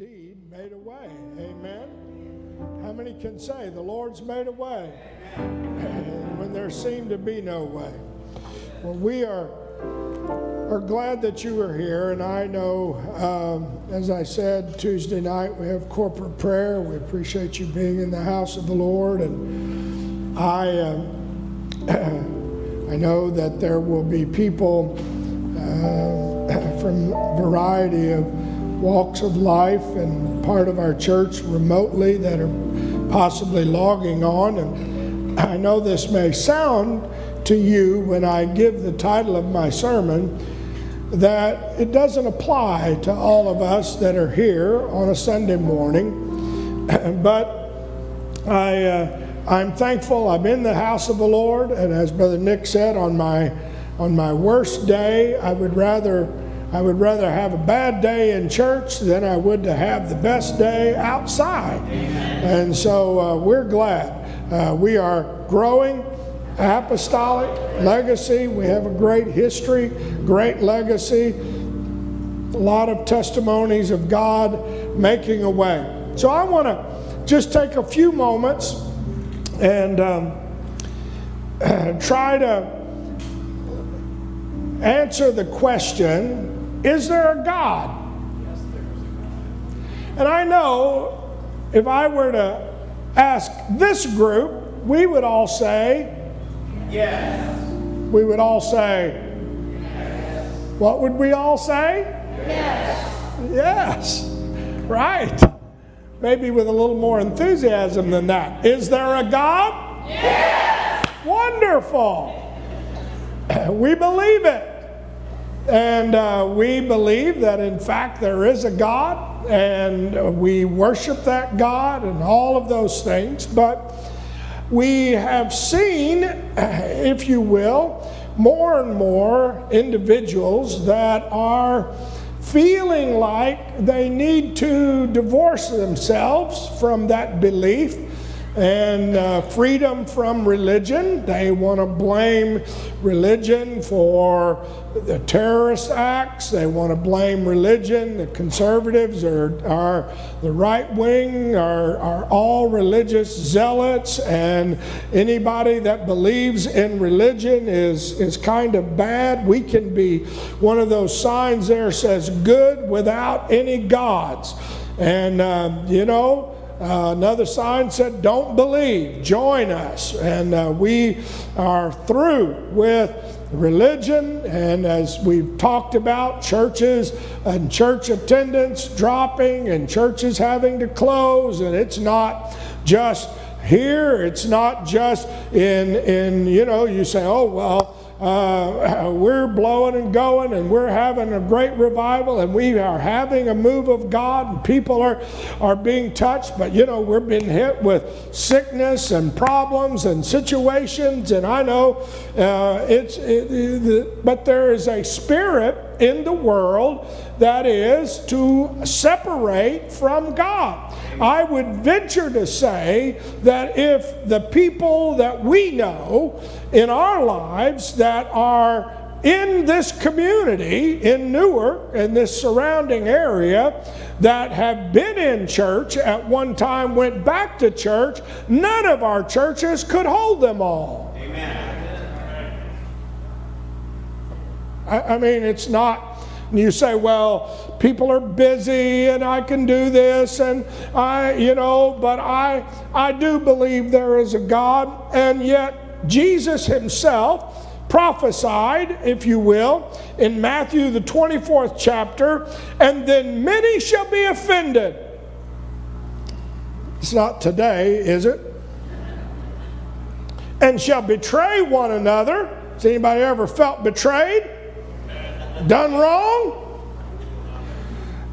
indeed made a way. Amen. How many can say the Lord's made a way? Amen. When there seemed to be no way. Well, we are glad that you are here, and I know, as I said, Tuesday night we have corporate prayer. We appreciate you being in the house of the Lord, and I know that there will be people from a variety of walks of life and part of our church remotely that are possibly logging on, and I know this may sound to you when I give the title of my sermon that it doesn't apply to all of us that are here on a Sunday morning, but I'm thankful I'm in the house of the Lord, and as Brother Nick said, on my worst day, I would rather have a bad day in church than I would to have the best day outside. Amen. And so we're glad. We are growing. Apostolic legacy. We have a great history, great legacy, a lot of testimonies of God making a way. So I want to just take a few moments and try to answer the question, is there a God? And I know if I were to ask this group, we would all say, yes. We would all say, yes. What would we all say? Yes. Yes. Right. Maybe with a little more enthusiasm than that. Is there a God? Yes. Wonderful. We believe it. And we believe that in fact there is a God, and we worship that God and all of those things. But we have seen, if you will, more and more individuals that are feeling like they need to divorce themselves from that belief and freedom from religion. They want to blame religion for the terrorist acts. They want to blame religion. The conservatives are the right wing are all religious zealots, and anybody that believes in religion is kind of bad. We can be one of those signs there says good without any gods, and you know. Another sign said, don't believe, join us. And we are through with religion, and as we've talked about, churches and church attendance dropping and churches having to close, and it's not just here, it's not just in you know, you say, oh, well, we're blowing and going and we're having a great revival and we are having a move of God and people are being touched, but you know, we're being hit with sickness and problems and situations, and I know but there is a spirit in the world that is to separate from God. I would venture to say that if the people that we know in our lives that are in this community, in Newark, in this surrounding area, that have been in church at one time, went back to church, none of our churches could hold them all. Amen. I mean, it's not. And you say, well, people are busy and I can do this and I, you know, but I do believe there is a God. And yet Jesus himself prophesied, if you will, in Matthew the 24th chapter, and then many shall be offended. It's not today, is it? And shall betray one another. Has anybody ever felt betrayed? Done wrong?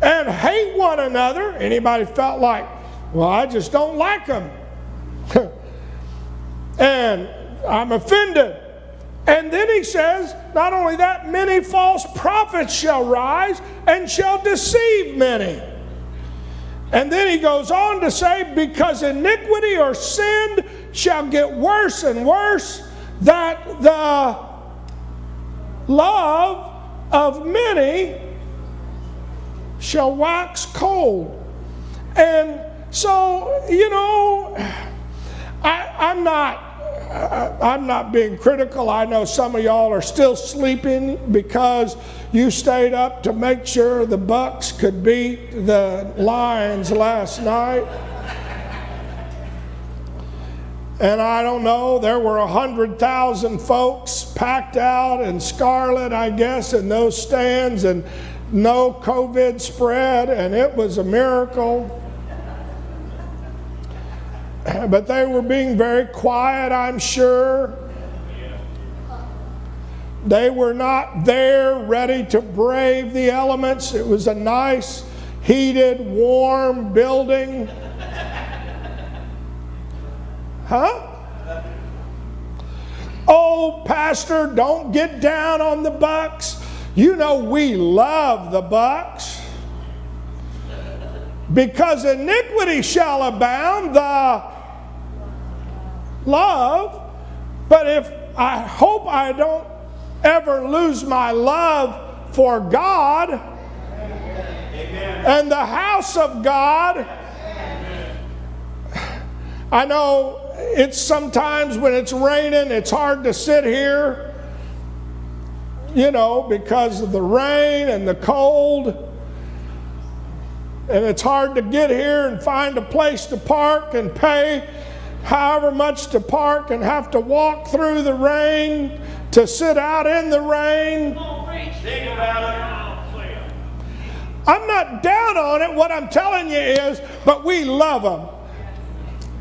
And hate one another. Anybody felt like, well, I just don't like them. And I'm offended. And then he says, not only that, many false prophets shall rise and shall deceive many. And then he goes on to say, because iniquity or sin shall get worse and worse, that the love of many shall wax cold. And so, you know, I'm not being critical. I know some of y'all are still sleeping because you stayed up to make sure the Bucks could beat the Lions last night. And I don't know, there were 100,000 folks packed out in Scarlet, I guess, in those stands, and no COVID spread, and it was a miracle. But they were being very quiet, I'm sure. They were not there ready to brave the elements. It was a nice, heated, warm building. Huh? Oh, Pastor, don't get down on the Bucks. You know we love the Bucks. Because iniquity shall abound, the love. But if I hope I don't ever lose my love for God. Amen. And the house of God. Amen. I know it's sometimes when it's raining, it's hard to sit here, you know, because of the rain and the cold. And it's hard to get here and find a place to park and pay however much to park and have to walk through the rain to sit out in the rain. I'm not down on it. What I'm telling you is, but we love them.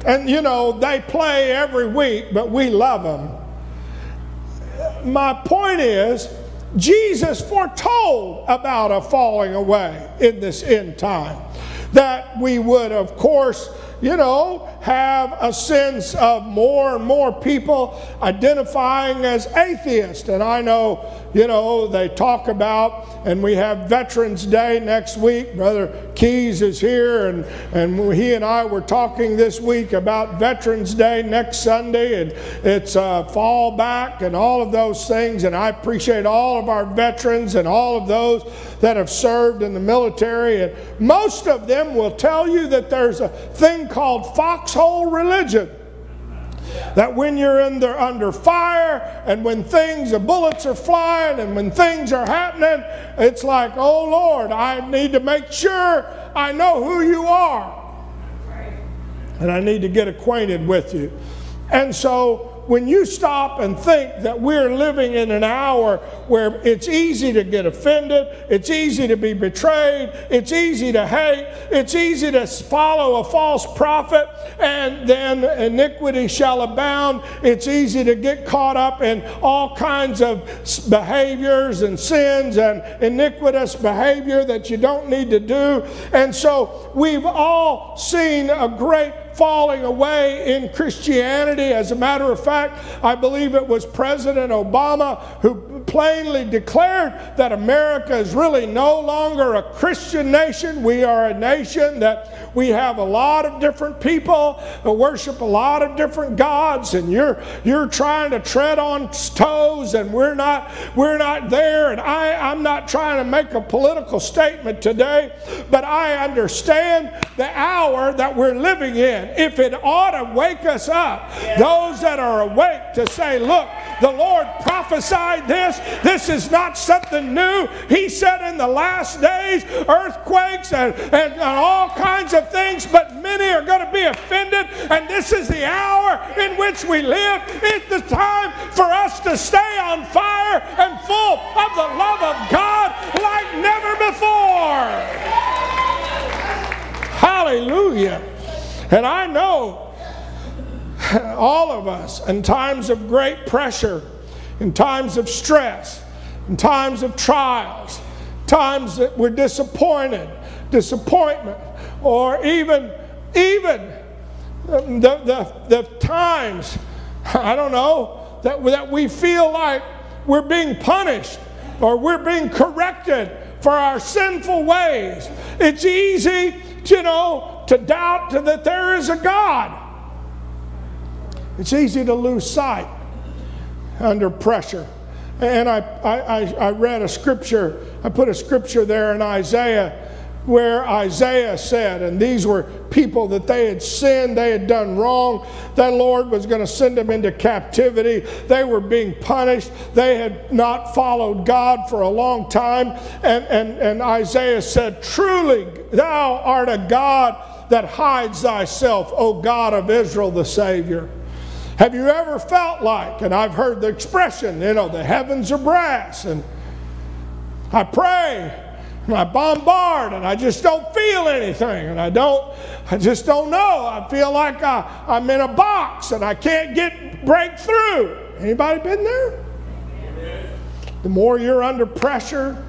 And you know, they play every week, but we love them. My point is, Jesus foretold about a falling away in this end time. That we would, of course, you know, have a sense of more and more people identifying as atheists. And I know, you know, they talk about, and we have Veterans Day next week. Brother Keyes is here, and he and I were talking this week about Veterans Day next Sunday, and it's a fall back and all of those things. And I appreciate all of our veterans and all of those that have served in the military. And most of them will tell you that there's a thing called foxhole religion. That when you're under fire, and when the bullets are flying, and when things are happening, it's like, oh Lord, I need to make sure I know who you are. And I need to get acquainted with you. And so, when you stop and think that we're living in an hour where it's easy to get offended, it's easy to be betrayed, it's easy to hate, it's easy to follow a false prophet, and then iniquity shall abound, it's easy to get caught up in all kinds of behaviors and sins and iniquitous behavior that you don't need to do. And so we've all seen a great falling away in Christianity. As a matter of fact, I believe it was President Obama who plainly declared that America is really no longer a Christian nation. We are a nation that we have a lot of different people who worship a lot of different gods, and you're trying to tread on toes, and we're not there. And I'm not trying to make a political statement today, but I understand the hour that we're living in. If it ought to wake us up, those that are awake, to say, look, the Lord prophesied this. This is not something new. He said in the last days, earthquakes and all kinds of things, but many are going to be offended, and this is the hour in which we live. It's the time for us to stay on fire and full of the love of God like never before. Hallelujah. And I know all of us, in times of great pressure, in times of stress, in times of trials, times that we're disappointment, or even the times, I don't know, that we feel like we're being punished or we're being corrected for our sinful ways. It's easy, you know, to doubt that there is a God. It's easy to lose sight under pressure. And I read a scripture, I put a scripture there in Isaiah where Isaiah said, and these were people that they had sinned, they had done wrong, the Lord was going to send them into captivity. They were being punished. They had not followed God for a long time. And Isaiah said, "Truly thou art a God that hides thyself, O God of Israel, the Savior." Have you ever felt like, and I've heard the expression, you know, the heavens are brass, and I pray, and I bombard, and I just don't feel anything, and I just don't know. I feel like I'm in a box, and I can't break through. Anybody been there? Amen. The more you're under pressure,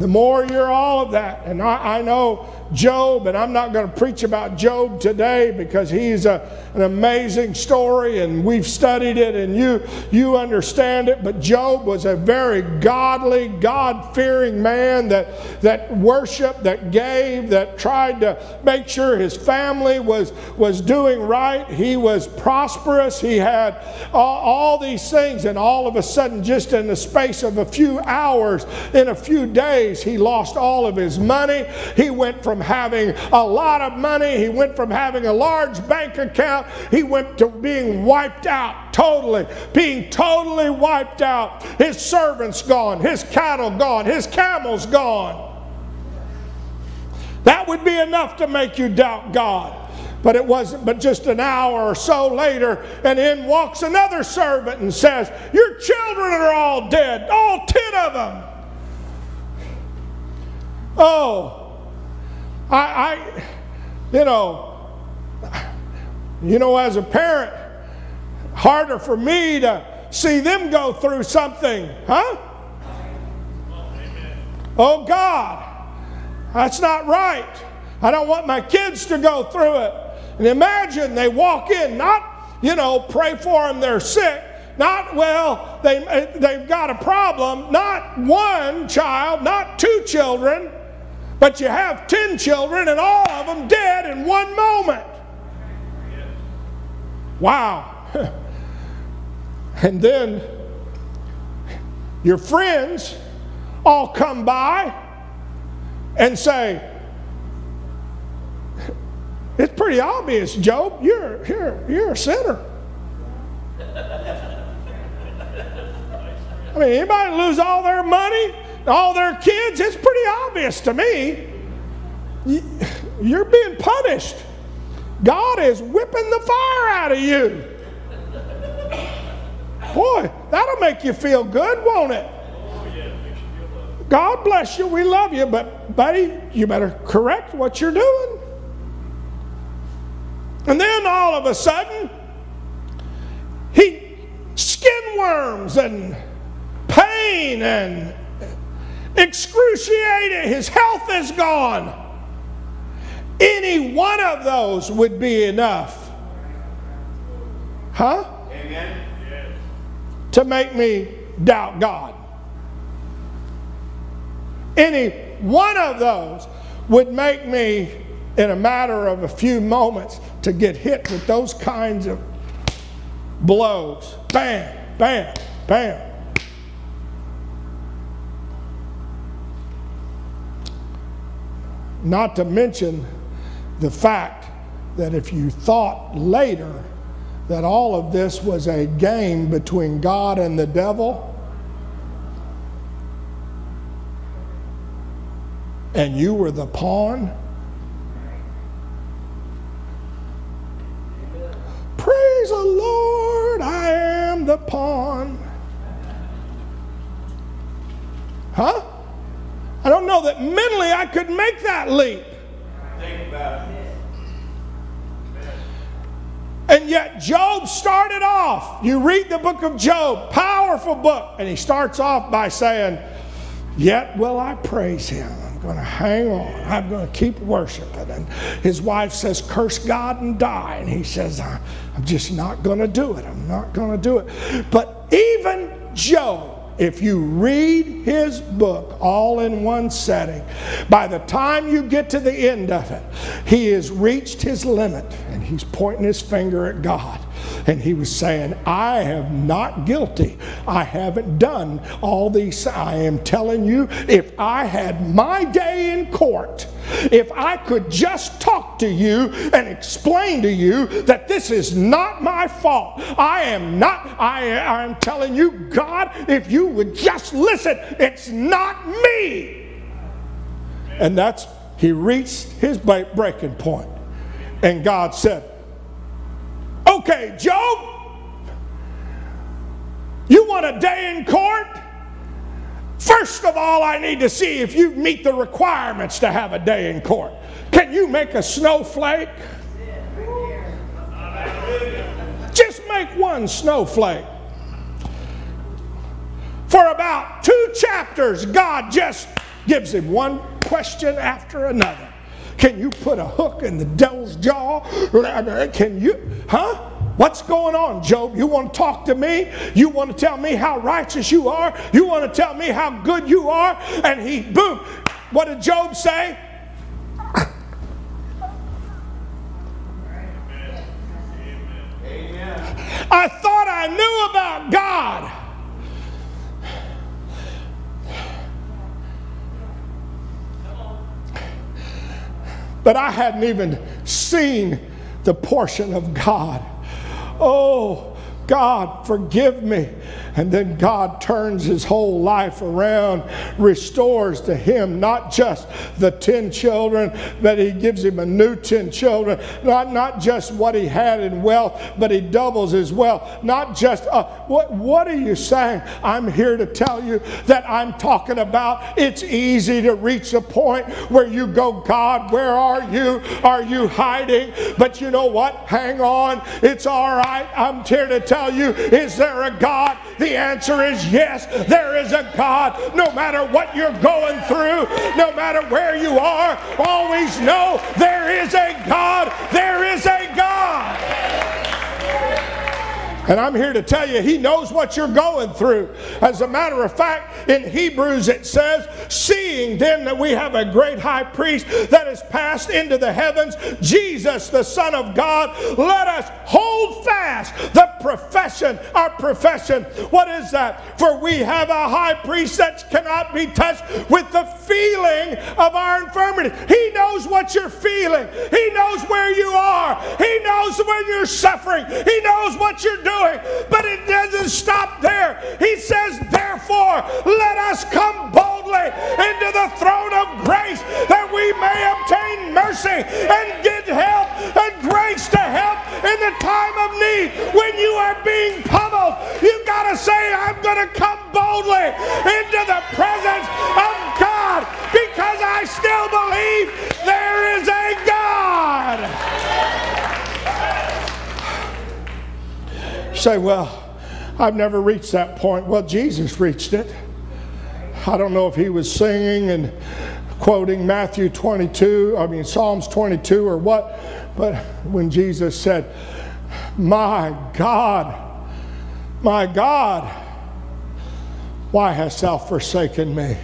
the more you're all of that. And I know Job, and I'm not going to preach about Job today because he's an amazing story, and we've studied it, and you understand it. But Job was a very godly, God-fearing man that worshiped, that gave, that tried to make sure his family was doing right. He was prosperous. He had all these things, and all of a sudden, just in the space of a few hours, in a few days, he lost all of his money. He went from having a lot of money. He went from having a large bank account. He went to being wiped out totally, being totally wiped out. His servants gone, his cattle gone, his camels gone. That would be enough to make you doubt God. But it wasn't, but just an hour or so later, and in walks another servant and says, "Your children are all dead, all 10 of them." Oh, you know, as a parent, harder for me to see them go through something, huh? Oh God, that's not right. I don't want my kids to go through it. And imagine they walk in, not, you know, pray for them, they're sick. Not, well, they've got a problem. Not one child, not two children. But you have 10 children and all of them dead in one moment. Wow. And then your friends all come by and say, "It's pretty obvious, Job, you're a sinner." I mean, anybody lose all their money, all their kids? It's pretty obvious to me. You're being punished. God is whipping the fire out of you. Boy, that'll make you feel good, won't it? God bless you. We love you. But, buddy, you better correct what you're doing. And then all of a sudden, he skinworms and pain and excruciating, his health is gone. Any one of those would be enough, huh? Amen. To make me doubt God. Any one of those would make me, in a matter of a few moments, to get hit with those kinds of blows. Bam, bam, bam. Not to mention the fact that if you thought later that all of this was a game between God and the devil, and you were the pawn, praise the Lord, I am the pawn. Huh? I don't know that mentally I could make that leap. Think about it. And yet Job started off, you read the book of Job, powerful book, and he starts off by saying, "Yet will I praise him. I'm going to hang on. I'm going to keep worshiping." And his wife says, "Curse God and die." And he says, "I'm just not going to do it. I'm not going to do it." But even Job, if you read his book all in one setting, by the time you get to the end of it, he has reached his limit, and he's pointing his finger at God. And he was saying, "I am not guilty. I haven't done all these. I am telling you, if I had my day in court, If I could just talk to you and explain to you that this is not my fault. I am telling you, God, if you would just listen, it's not me. And that's, he reached his breaking point. And God said, okay, Job, you want a day in court? First of all, I need to see if you meet the requirements to have a day in court. Can you make a snowflake? Just make one snowflake. For about 2 chapters, God just gives him one question after another. Can you put a hook in the devil's jaw? Can you, huh? What's going on, Job? You want to talk to me? You want to tell me how righteous you are? You want to tell me how good you are? And he, boom. What did Job say? Amen. I thought I knew about God. But I hadn't even seen the portion of God. Oh, God, forgive me. And then God turns his whole life around, restores to him not just the 10 children, but he gives him a new 10 children. Not just what he had in wealth, but he doubles his wealth. Not just, what are you saying? I'm here to tell you that I'm talking about it's easy to reach a point where you go, God, where are you? Are you hiding? But you know what? Hang on. It's all right. I'm here to tell you, is there a God? The answer is yes, there is a God. No matter what you're going through, no matter where you are, always know there is a God. There is a God. And I'm here to tell you, he knows what you're going through. As a matter of fact, in Hebrews it says, seeing then that we have a great high priest that has passed into the heavens, Jesus, the Son of God, let us hold fast the profession, our profession. What is that? For we have a high priest that cannot be touched with the feeling of our infirmity. He knows what you're feeling. He knows where you are. He knows when you're suffering. He knows what you're doing. But it doesn't stop there. He says, therefore, let us come boldly into the throne of grace that we may obtain mercy and get help and grace to help in the time of need. When you are being pummeled, you've got to say, I'm going to come boldly into the presence of God because I still believe there is a God. Say, well, I've never reached that point. Well, Jesus reached it. I don't know if he was singing and quoting Psalms 22 or what, but when Jesus said, my God, why hast thou forsaken me?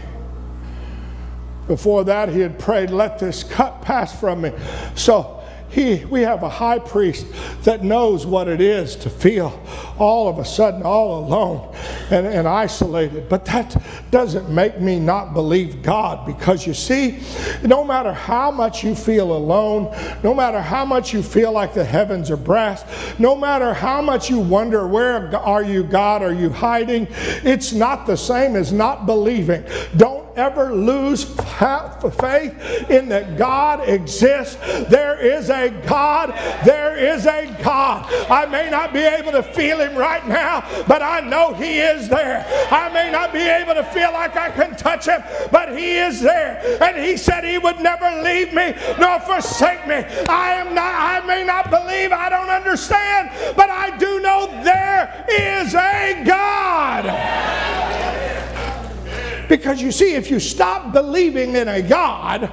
Before that, he had prayed, let this cup pass from me. So we have a high priest that knows what it is to feel all of a sudden all alone and isolated. But that doesn't make me not believe God, because you see, no matter how much you feel alone, no matter how much you feel like the heavens are brass, no matter how much you wonder, where are you, God? Are you hiding? It's not the same as not believing. Don't ever lose faith in that God exists. There is a God. There is a God. I may not be able to feel him right now, but I know he is there. I may not be able to feel like I can touch him, but he is there. And he said he would never leave me nor forsake me. I may not believe, I don't understand, but I do know there is a God. Because you see, if you stop believing in a God,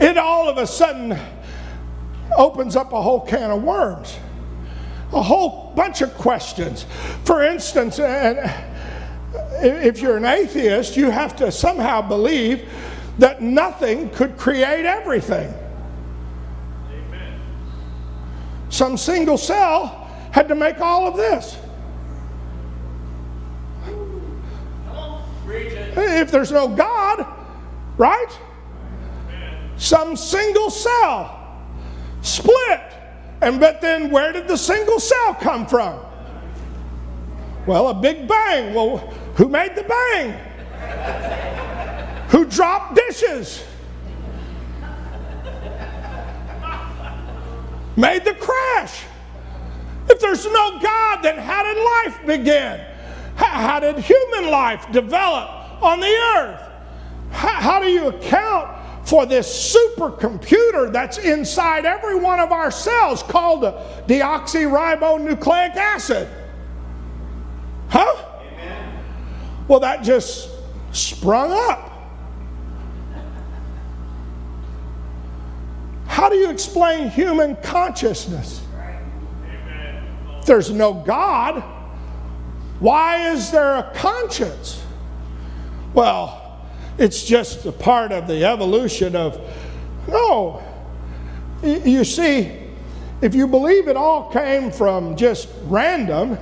it all of a sudden opens up a whole can of worms. A whole bunch of questions. For instance, if you're an atheist, you have to somehow believe that nothing could create everything. Amen. Some single cell had to make all of this. If there's no God, right? some single cell split. And but then where did the single cell come from? Well, a big bang. Well, who made the bang? Who dropped dishes? Made the crash. If there's no God, then how did life begin? How did human life develop on the earth? How do you account for this supercomputer that's inside every one of our cells called the deoxyribonucleic acid? Huh? Amen. Well, that just sprung up. How do you explain human consciousness? Amen. If there's no God, why is there a conscience? Well, it's just a part of the evolution of, no. You see, if you believe it all came from just random,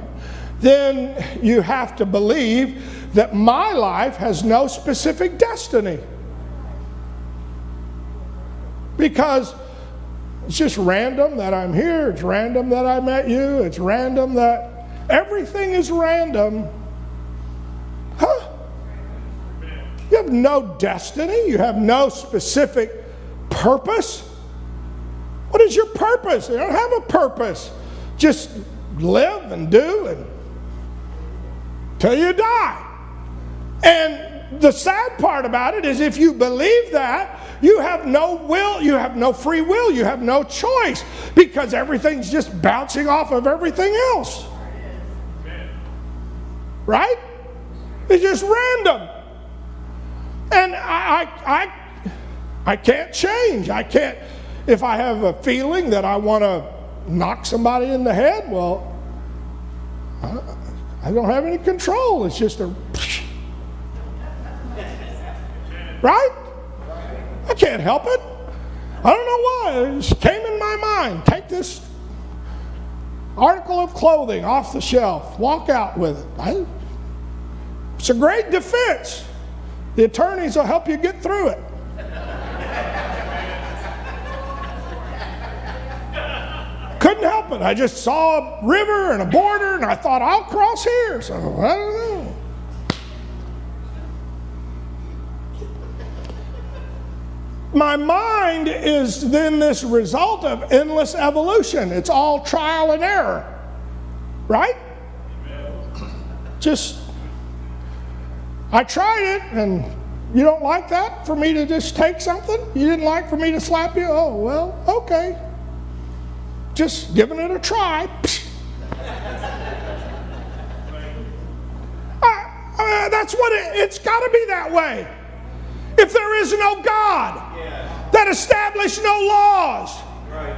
then you have to believe that my life has no specific destiny. Because it's just random that I'm here, it's random that I met you, it's random that everything is random. Huh? You have no destiny, you have no specific purpose. What is your purpose? You don't have a purpose. Just live and do and till you die. And the sad part about it is if you believe that, you have no will, you have no free will, you have no choice because everything's just bouncing off of everything else. Right? It's just random. And I can't change. I can't, if I have a feeling that I want to knock somebody in the head, well, I don't have any control. It's just a... Right? I can't help it. I don't know why. It just came in my mind. Take this article of clothing off the shelf. Walk out with it. It's a great defense. The attorneys will help you get through it. Couldn't help it. I just saw a river and a border and I thought, I'll cross here. So, I don't know. My mind is then this result of endless evolution. It's all trial and error. Right? Just, I tried it and you don't like that for me to just take something? You didn't like for me to slap you? Oh, well, okay. Just giving it a try. That's what it's got to be that way. If there is no God, yeah, that established no laws, right,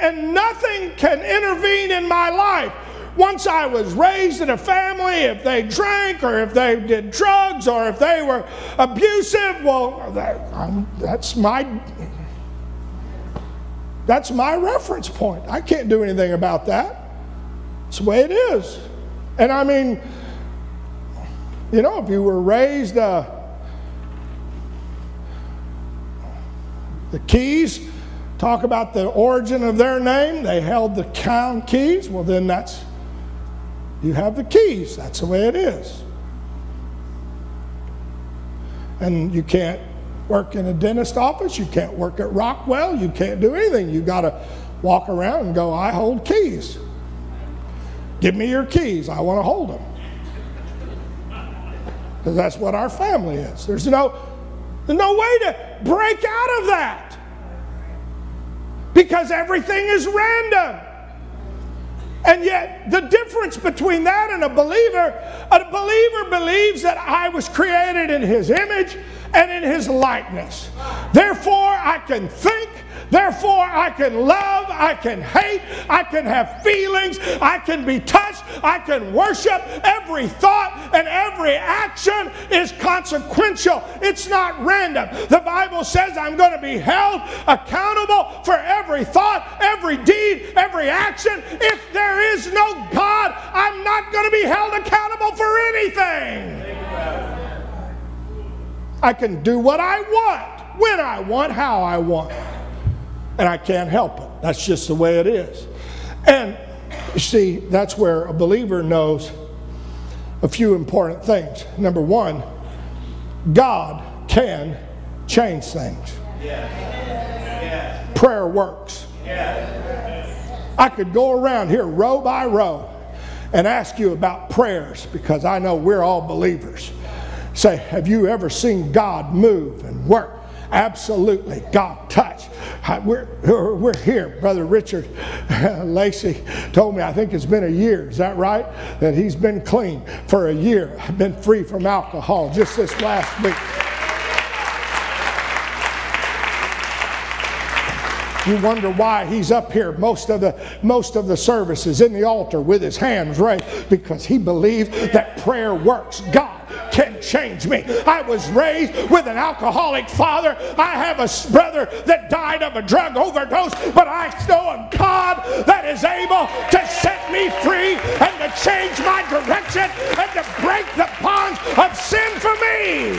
and nothing can intervene in my life. Once I was raised in a family, if they drank or if they did drugs or if they were abusive, well, that's my reference point. I can't do anything about that. It's the way it is. And I mean, you know, if you were raised, the Keys, talk about the origin of their name. They held the town keys. Well, then that's, you have the keys. That's the way it is. And you can't work in a dentist office. You can't work at Rockwell. You can't do anything. You got to walk around and go, I hold keys. Give me your keys. I want to hold them. Because that's what our family is. There's no way to break out of that. Because everything is random. And yet the difference between that and a believer believes that I was created in his image and in his likeness. Therefore, I can think. Therefore, I can love. I can hate. I can have feelings. I can be touched. I can worship. Every thought and every action is consequential. It's not random. The Bible says I'm going to be held accountable for every thought, every deed, every action. If there is no God, I'm not going to be held accountable for anything. I can do what I want, when I want, how I want. And I can't help it. That's just the way it is. And you see, that's where a believer knows a few important things. Number one, God can change things. Prayer works. I could go around here row by row and ask you about prayers, because I know we're all believers. Say, have you ever seen God move and work? Absolutely. God touched. We're here. Brother Richard Lacey told me, I think it's been a year, is that right? That he's been clean for a year. I've been free from alcohol just this last week. You wonder why he's up here most of the services in the altar with his hands raised, because he believed that prayer works. God can change me. I was raised with an alcoholic father. I have a brother that died of a drug overdose, but I know a God that is able to set me free and to change my direction and to break the bonds of sin for me.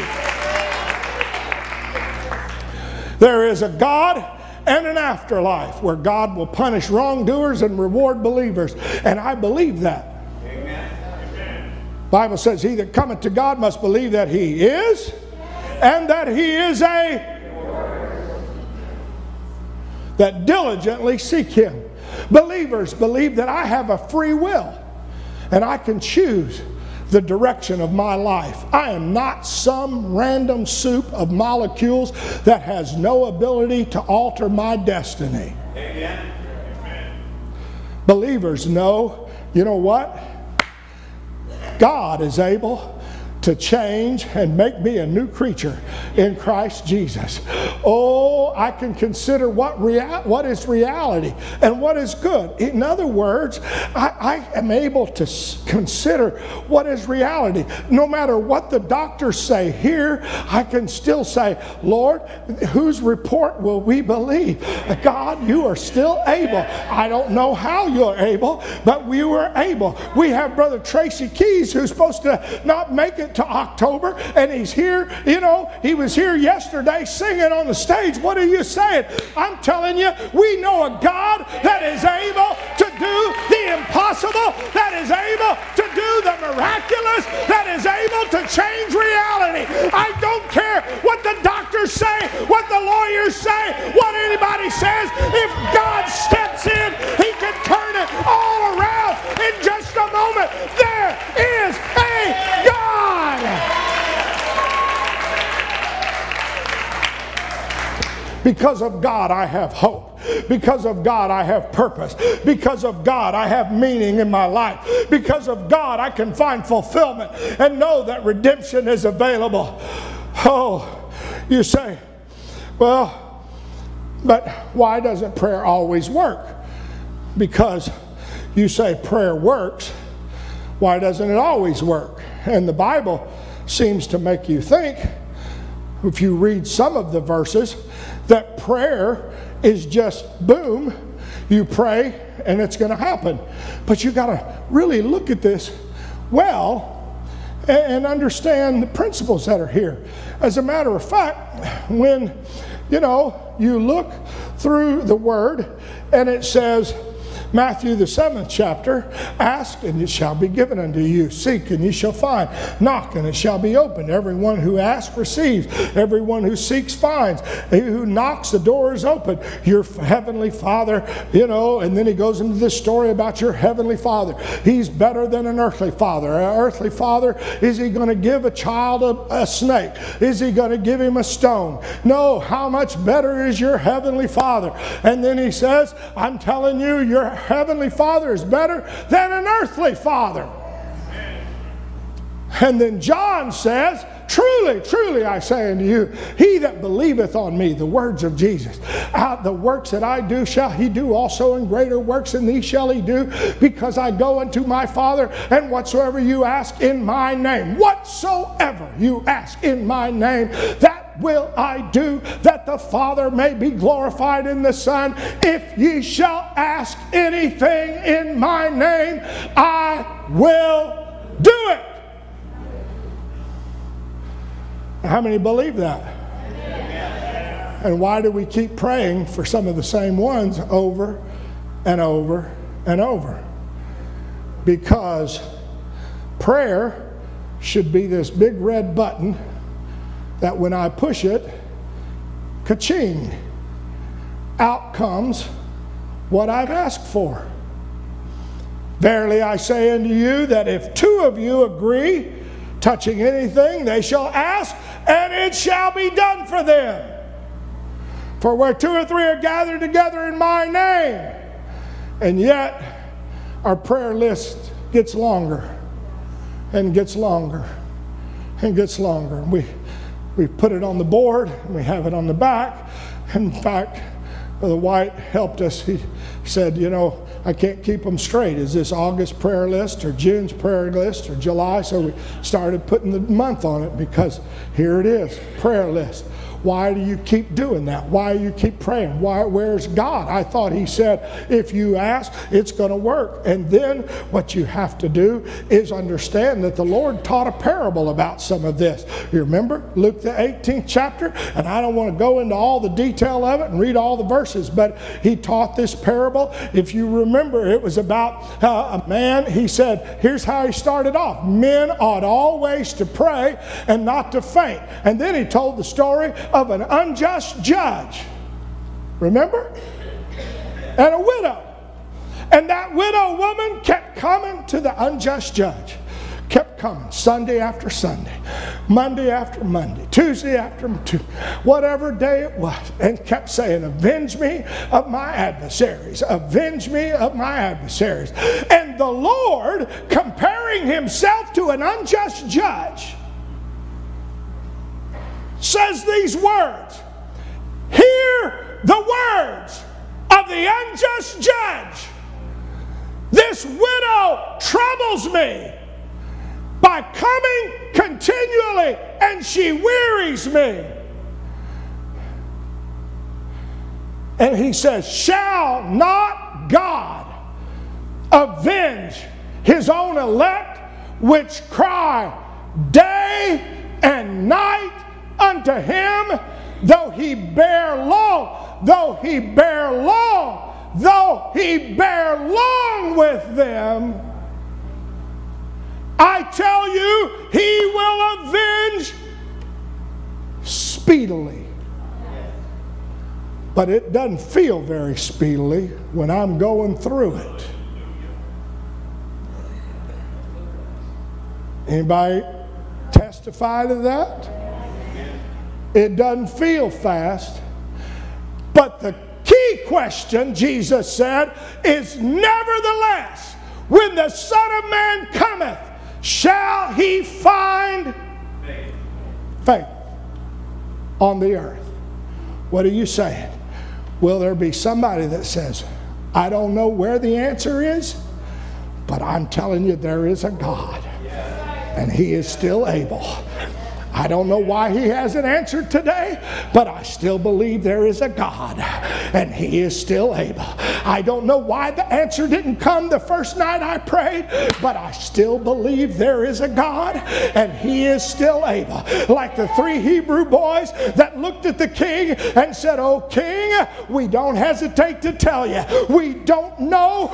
There is a God and an afterlife where God will punish wrongdoers and reward believers. And I believe that. Amen. The Bible says, he that cometh to God must believe that he is, and that he is a that diligently seek him. Believers believe that I have a free will, and I can choose the direction of my life. I am not some random soup of molecules that has no ability to alter my destiny. Amen. Amen. Believers know, you know what? God is able to change and make me a new creature in Christ Jesus. Oh, I can consider what is reality and what is good. In other words, I am able to consider what is reality. No matter what the doctors say here, I can still say, Lord, whose report will we believe? God, you are still able. I don't know how you're able, but we were able. We have Brother Tracy Keys, who's supposed to not make it to October, and he's here. You know, he was here yesterday singing on the stage. What are you saying? I'm telling you, we know a God that is able to do the impossible, that is able to do the miraculous, that is able to change reality. I don't care what the doctors say, what the lawyers say, what anybody says. If God steps in, he can turn it all around in just a moment. There is a God. Because of God, I have hope. Because of God, I have purpose. Because of God, I have meaning in my life. Because of God, I can find fulfillment and know that redemption is available. Oh, you say, well, but why doesn't prayer always work? Because you say prayer works. Why doesn't it always work? And the Bible seems to make you think, if you read some of the verses, that prayer is just boom, you pray and it's going to happen. But you got to really look at this well and understand the principles that are here. As a matter of fact, when you look through the Word, and it says, Matthew the 7th chapter, ask and it shall be given unto you, seek and you shall find, knock and it shall be opened. Everyone who asks receives, everyone who seeks finds, he who knocks, the door is open. Your heavenly Father, and then he goes into this story about your heavenly Father. He's better than an earthly father. An earthly father, is he going to give a child a snake? Is he going to give him a stone? No, how much better is your heavenly Father? And then he says, I'm telling you, your heavenly Father is better than an earthly father. And then John says, truly, truly, I say unto you, he that believeth on me, the words of Jesus, the works that I do shall he do also, and greater works than these shall he do, because I go unto my Father, and whatsoever you ask in my name, whatsoever you ask in my name, that will I do, that the Father may be glorified in the Son. If ye shall ask anything in my name, I will do it. How many believe that? Yes. And why do we keep praying for some of the same ones over and over and over? Because prayer should be this big red button that when I push it, ka-ching, out comes what I've asked for. Verily I say unto you that if two of you agree touching anything, they shall ask, and it shall be done for them. For where two or three are gathered together in my name. And yet, our prayer list gets longer and gets longer and gets longer. We put it on the board, and we have it on the back. In fact, Brother White helped us. He said, you know, I can't keep them straight. Is this August prayer list or June's prayer list or July? So we started putting the month on it because here it is, prayer list. Why do you keep doing that? Why do you keep praying? Why? Where's God? I thought he said, if you ask, it's going to work. And then what you have to do is understand that the Lord taught a parable about some of this. You remember Luke the 18th chapter? And I don't want to go into all the detail of it and read all the verses, but he taught this parable. If you remember, it was about a man. He said, here's how he started off. Men ought always to pray and not to faint. And then he told the story of an unjust judge, remember? And a widow. And that widow woman kept coming to the unjust judge. Kept coming Sunday after Sunday, Monday after Monday, Tuesday after Tuesday, whatever day it was, and kept saying, avenge me of my adversaries, avenge me of my adversaries. And the Lord, comparing himself to an unjust judge, says these words, hear the words of the unjust judge. This widow troubles me by coming continually, and she wearies me. And he says, shall not God avenge his own elect, which cry day and night unto him, though he bear long, though he bear long, though he bear long with them? I tell you, he will avenge speedily. But it doesn't feel very speedily when I'm going through it. Anybody testify to that? It doesn't feel fast. But the key question, Jesus said, is nevertheless, when the Son of Man cometh, shall he find faith on the earth? What are you saying? Will there be somebody that says, I don't know where the answer is, but I'm telling you there is a God. And he is still able. I don't know why he hasn't answered today, but I still believe there is a God, and he is still able. I don't know why the answer didn't come the first night I prayed, but I still believe there is a God, and he is still able. Like the three Hebrew boys that looked at the king and said, oh king, we don't hesitate to tell you. We don't know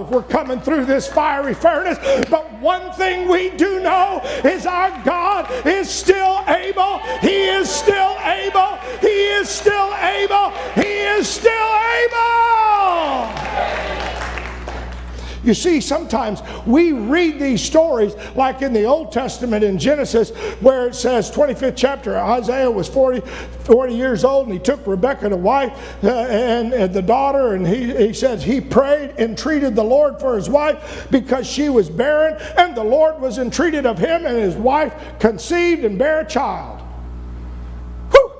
if we're coming through this fiery furnace, but one thing we do know is our God is still able. He is still able. He is still able. He is still able. You see, sometimes we read these stories like in the Old Testament in Genesis where it says, 25th chapter, Isaiah was 40 years old, and he took Rebecca to wife and the daughter, and he says he prayed, entreated the Lord for his wife because she was barren, and the Lord was entreated of him, and his wife conceived and bare a child. Whew!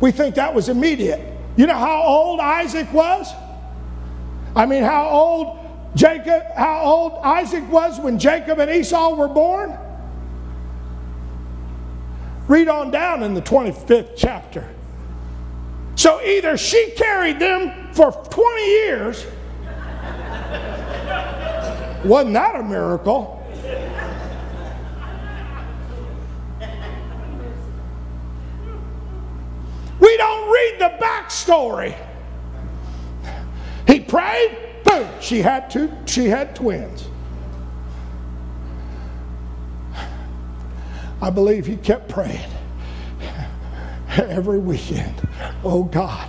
We think that was immediate. You know how old Isaac was? I mean, how old Isaac was when Jacob and Esau were born? Read on down in the 25th chapter. So either she carried them for 20 years. Wasn't that a miracle? We don't read the backstory. He prayed, boom, she had twins. I believe he kept praying every weekend. Oh God,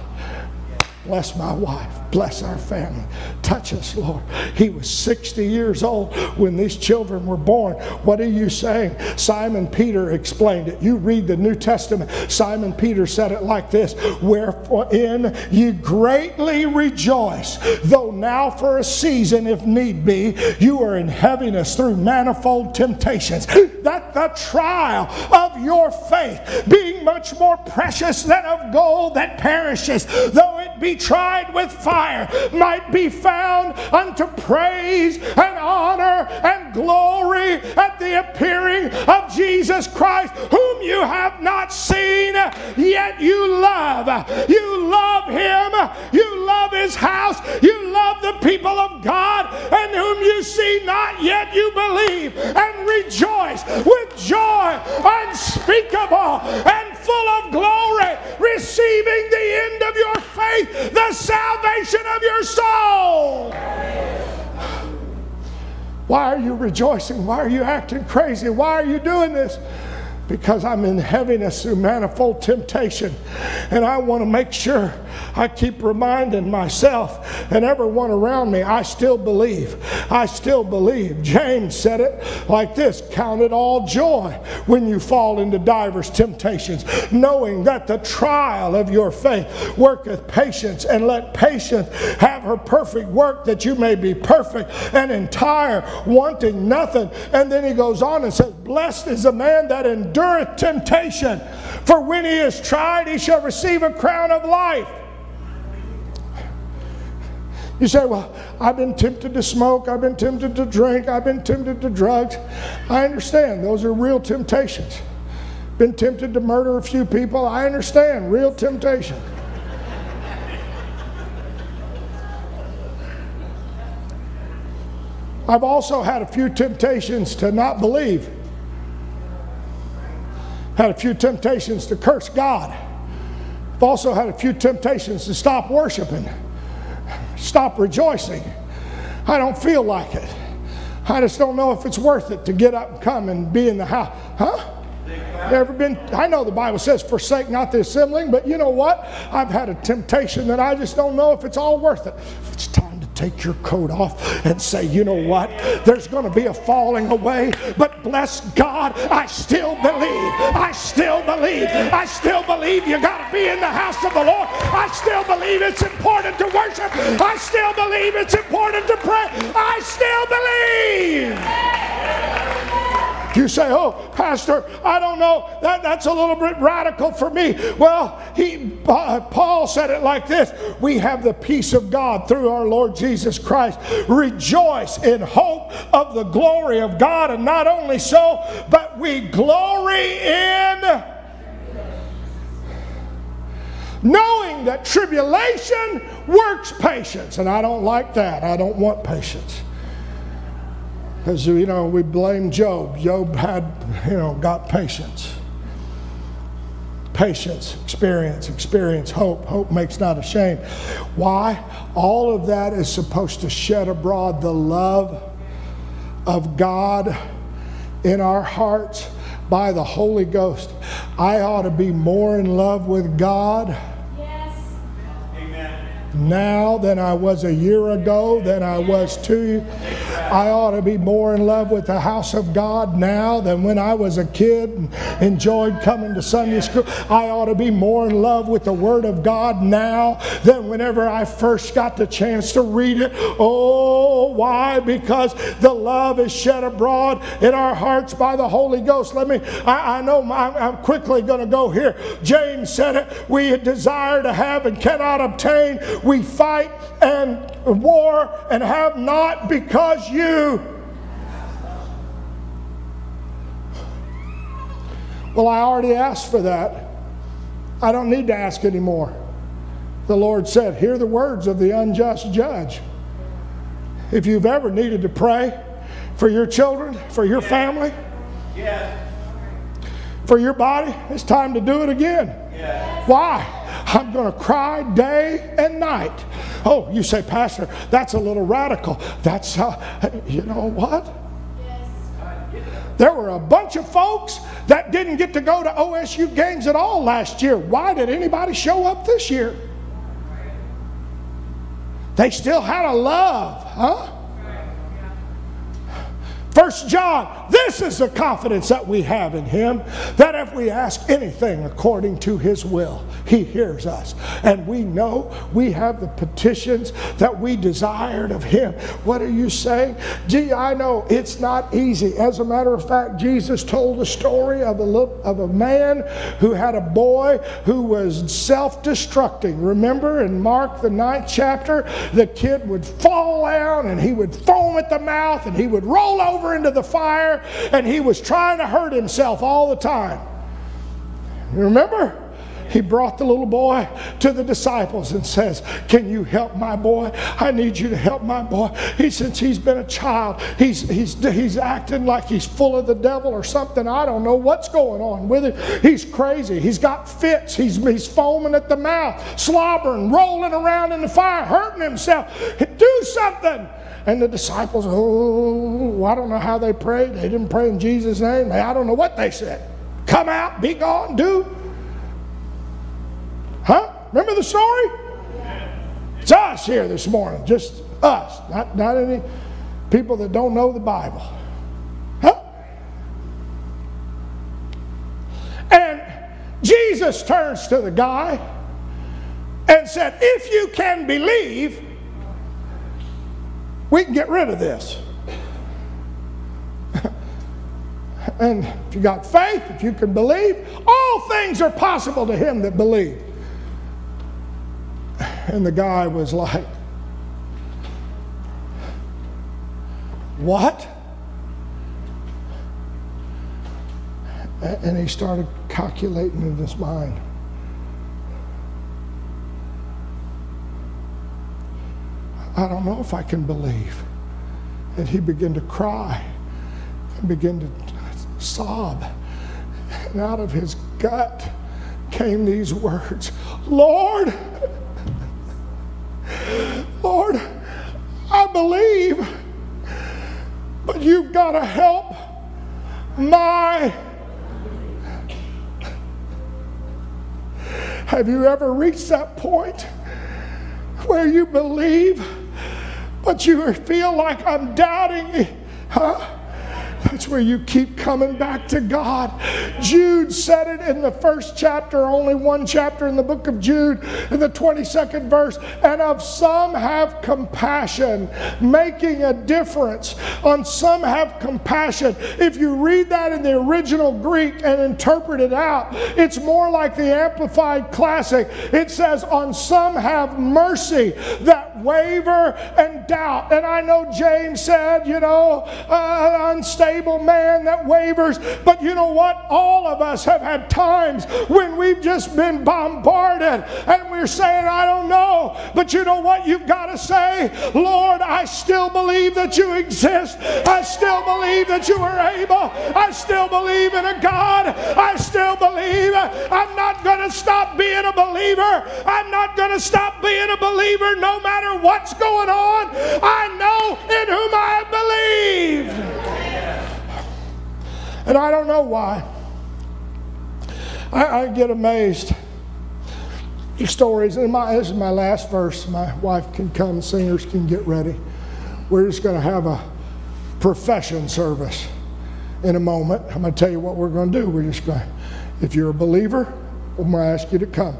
bless my wife. Bless our family. Touch us, Lord. He was 60 years old when these children were born. What are you saying? Simon Peter explained it. You read the New Testament. Simon Peter said it like this: wherein you greatly rejoice, though now for a season, if need be, you are in heaviness through manifold temptations, that the trial of your faith, being much more precious than of gold that perishes, though it be tried with fire, might be found unto praise and honor and glory at the appearing of Jesus Christ, whom you have not seen, yet you love. You love him. You love his house. You love the people of God, and whom you see not, yet you believe and rejoice with joy unspeakable and full of glory, receiving the end of your faith, the salvation of your soul. Why are you rejoicing? Why are you acting crazy? Why are you doing this? Because I'm in heaviness through manifold temptation, and I want to make sure I keep reminding myself and everyone around me, I still believe. I still believe. James said it like this: count it all joy when you fall into divers temptations, knowing that the trial of your faith worketh patience, and let patience have her perfect work, that you may be perfect and entire, wanting nothing. And then he goes on and says, blessed is the man that endureth temptation, for when he is tried, he shall receive a crown of life. You say, well, I've been tempted to smoke, I've been tempted to drink, I've been tempted to drugs. I understand, those are real temptations. Been tempted to murder a few people. I understand, real temptation. I've also had a few temptations to not believe. Had a few temptations to curse God. I've also had a few temptations to stop worshiping, stop rejoicing. I don't feel like it. I just don't know if it's worth it to get up and come and be in the house. Huh? Ever been? I know the Bible says forsake not the assembling, but you know what? I've had a temptation that I just don't know if it's all worth it. It's time to take your coat off and say, you know what? There's going to be a falling away, but bless God, I still believe. I still believe. I still believe you got to be in the house of the Lord. I still believe it's important to worship. I still believe it's important to pray. I still believe. You say, oh, Pastor, I don't know. That's a little bit radical for me. Well, Paul said it like this: we have the peace of God through our Lord Jesus Christ. Rejoice in hope of the glory of God. And not only so, but we glory in knowing that tribulation works patience. And I don't like that. I don't want patience. Because, you know, we blame Job. Job had, you know, got patience. Patience, experience, hope. Hope makes not ashamed. Why? All of that is supposed to shed abroad the love of God in our hearts by the Holy Ghost. I ought to be more in love with God now than I was a year ago, than I was 2 years. I ought to be more in love with the house of God now than when I was a kid and enjoyed coming to Sunday school. I ought to be more in love with the Word of God now than whenever I first got the chance to read it. Oh, why? Because the love is shed abroad in our hearts by the Holy Ghost. I know I'm quickly going to go here. James said it: we desire to have and cannot obtain. We fight and war and have not because you... Well, I already asked for that. I don't need to ask anymore. The Lord said, hear the words of the unjust judge. If you've ever needed to pray for your children, for your family, for your body, it's time to do it again. Why? I'm going to cry day and night. Oh, you say, Pastor, that's a little radical. That's how, you know what? There were a bunch of folks that didn't get to go to OSU games at all last year. Why did anybody show up this year? They still had a love, huh? 1 John, this is the confidence that we have in Him, that if we ask anything according to His will, He hears us. And we know we have the petitions that we desired of Him. What are you saying? Gee, I know it's not easy. As a matter of fact, Jesus told the story of a man who had a boy who was self-destructing. Remember in Mark, the 9th chapter, the kid would fall down and he would foam at the mouth and he would roll over into the fire, and he was trying to hurt himself all the time. You remember? He brought the little boy to the disciples and says, can you help my boy? I need you to help my boy. He, since he's been a child, he's acting like he's full of the devil or something. I don't know what's going on with him. He's crazy. He's got fits. He's foaming at the mouth, slobbering, rolling around in the fire, hurting himself. Do something. And the disciples, oh, I don't know how they prayed. They didn't pray in Jesus' name. I don't know what they said. Come out, be gone, do. Huh? Remember the story? It's us here this morning. Just us. Not any people that don't know the Bible. Huh? And Jesus turns to the guy and said, if you can believe, we can get rid of this. And if you got faith, if you can believe, all things are possible to him that believes. And the guy was like, what? And he started calculating in his mind. I don't know if I can believe. And he began to cry and began to sob. And out of his gut came these words, Lord, Lord, I believe, but you've got to help my... Have you ever reached that point where you believe, but you feel like I'm doubting, huh? That's where you keep coming back to God. Jude said it in the 1st chapter, only one chapter in the book of Jude, in the 22nd verse, and of some have compassion, making a difference. On some have compassion. If you read that in the original Greek and interpret it out, it's more like the Amplified Classic. It says, on some have mercy that waver and doubt. And I know James said, you know, unstable man that wavers. But you know what? All of us have had times when we've just been bombarded and we're saying, I don't know. But you know what? You've got to say, Lord, I still believe that you exist. I still believe that you are able. I still believe in a God. I still believe. I'm not going to stop being a believer. I'm not going to stop being a believer no matter what's going on. I know in whom I believe. And I don't know why. I get amazed at stories. And this is my last verse. My wife can come. Singers can get ready. We're just going to have a profession service in a moment. I'm going to tell you what we're going to do. We're just going to, if you're a believer, I'm going to ask you to come.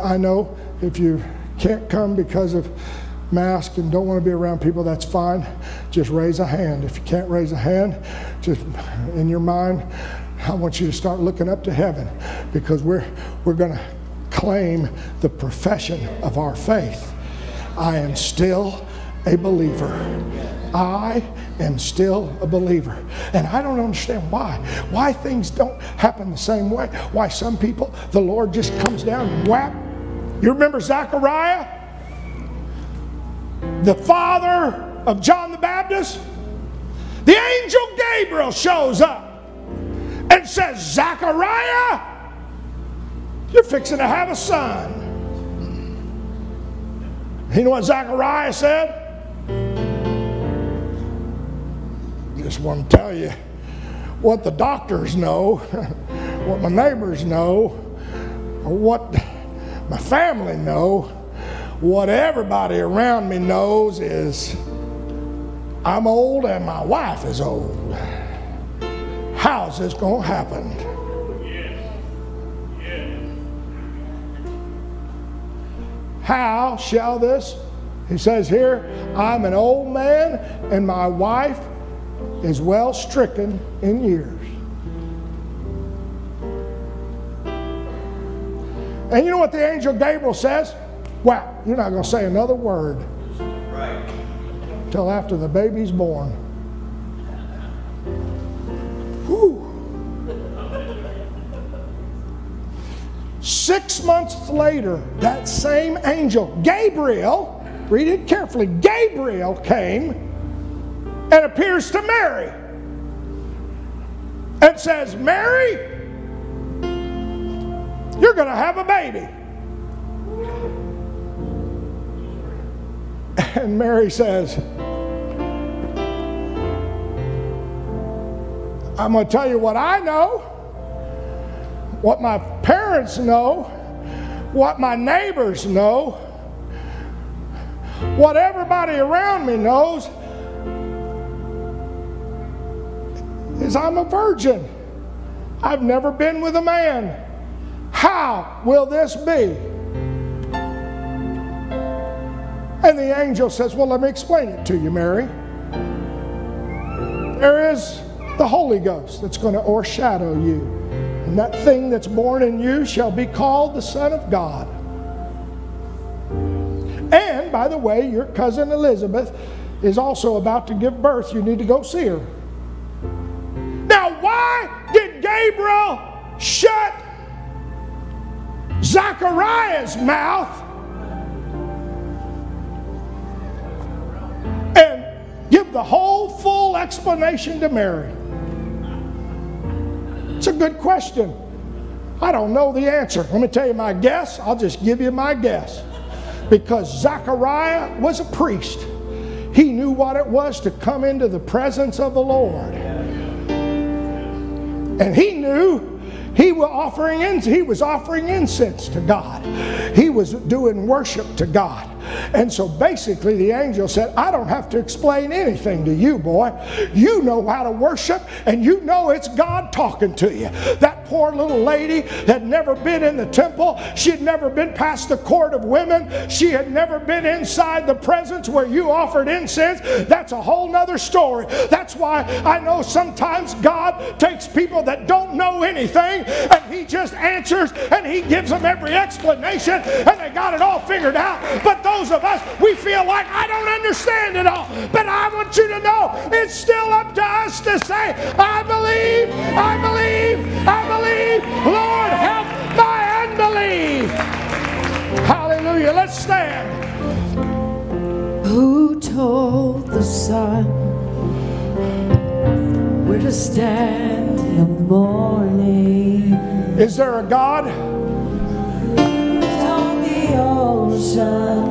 I know if you can't come because of mask and don't want to be around people, that's fine. Just raise a hand. If you can't raise a hand, just in your mind, I want you to start looking up to heaven, because we're going to claim the profession of our faith. I am still a believer. I am still a believer. And I don't understand why. Why things don't happen the same way. Why some people, the Lord just comes down and whap. You remember Zechariah? The father of John the Baptist, the angel Gabriel shows up and says, Zechariah, you're fixing to have a son. You know what Zechariah said? Just want to tell you what the doctors know, what my neighbors know, or what my family know, what everybody around me knows is I'm old and my wife is old. How's this going to happen? How shall this? He says here, I'm an old man and my wife is well stricken in years. And you know what the angel Gabriel says? Wow, you're not going to say another word until after the baby's born. Whew. 6 months later, that same angel, Gabriel, read it carefully, Gabriel came and appears to Mary and says, Mary, you're going to have a baby. And Mary says, I'm going to tell you what I know, what my parents know, what my neighbors know, what everybody around me knows, is I'm a virgin. I've never been with a man. How will this be? And the angel says, well, let me explain it to you, Mary. There is the Holy Ghost that's going to overshadow you. And that thing that's born in you shall be called the Son of God. And, by the way, your cousin Elizabeth is also about to give birth. You need to go see her. Now, why did Gabriel shut Zechariah's mouth and give the whole full explanation to Mary? It's a good question. I don't know the answer. Let me tell you my guess. I'll just give you my guess. Because Zechariah was a priest. He knew what it was to come into the presence of the Lord. And he knew he was offering incense to God. He was doing worship to God. And so basically the angel said, I don't have to explain anything to you, boy. You know how to worship, and you know it's God talking to you. That poor little lady had never been in the temple. She had never been past the court of women. She had never been inside the presence where you offered incense. That's a whole nother story. That's why I know sometimes God takes people that don't know anything, and He just answers, and He gives them every explanation, and they got it all figured out. But those of us, we feel like I don't understand it all. But I want you to know it's still up to us to say, I believe, I believe, I believe. Lord, help my unbelief. Hallelujah. Let's stand. Who told the sun where to stand in the morning? Is there a God? Who told the ocean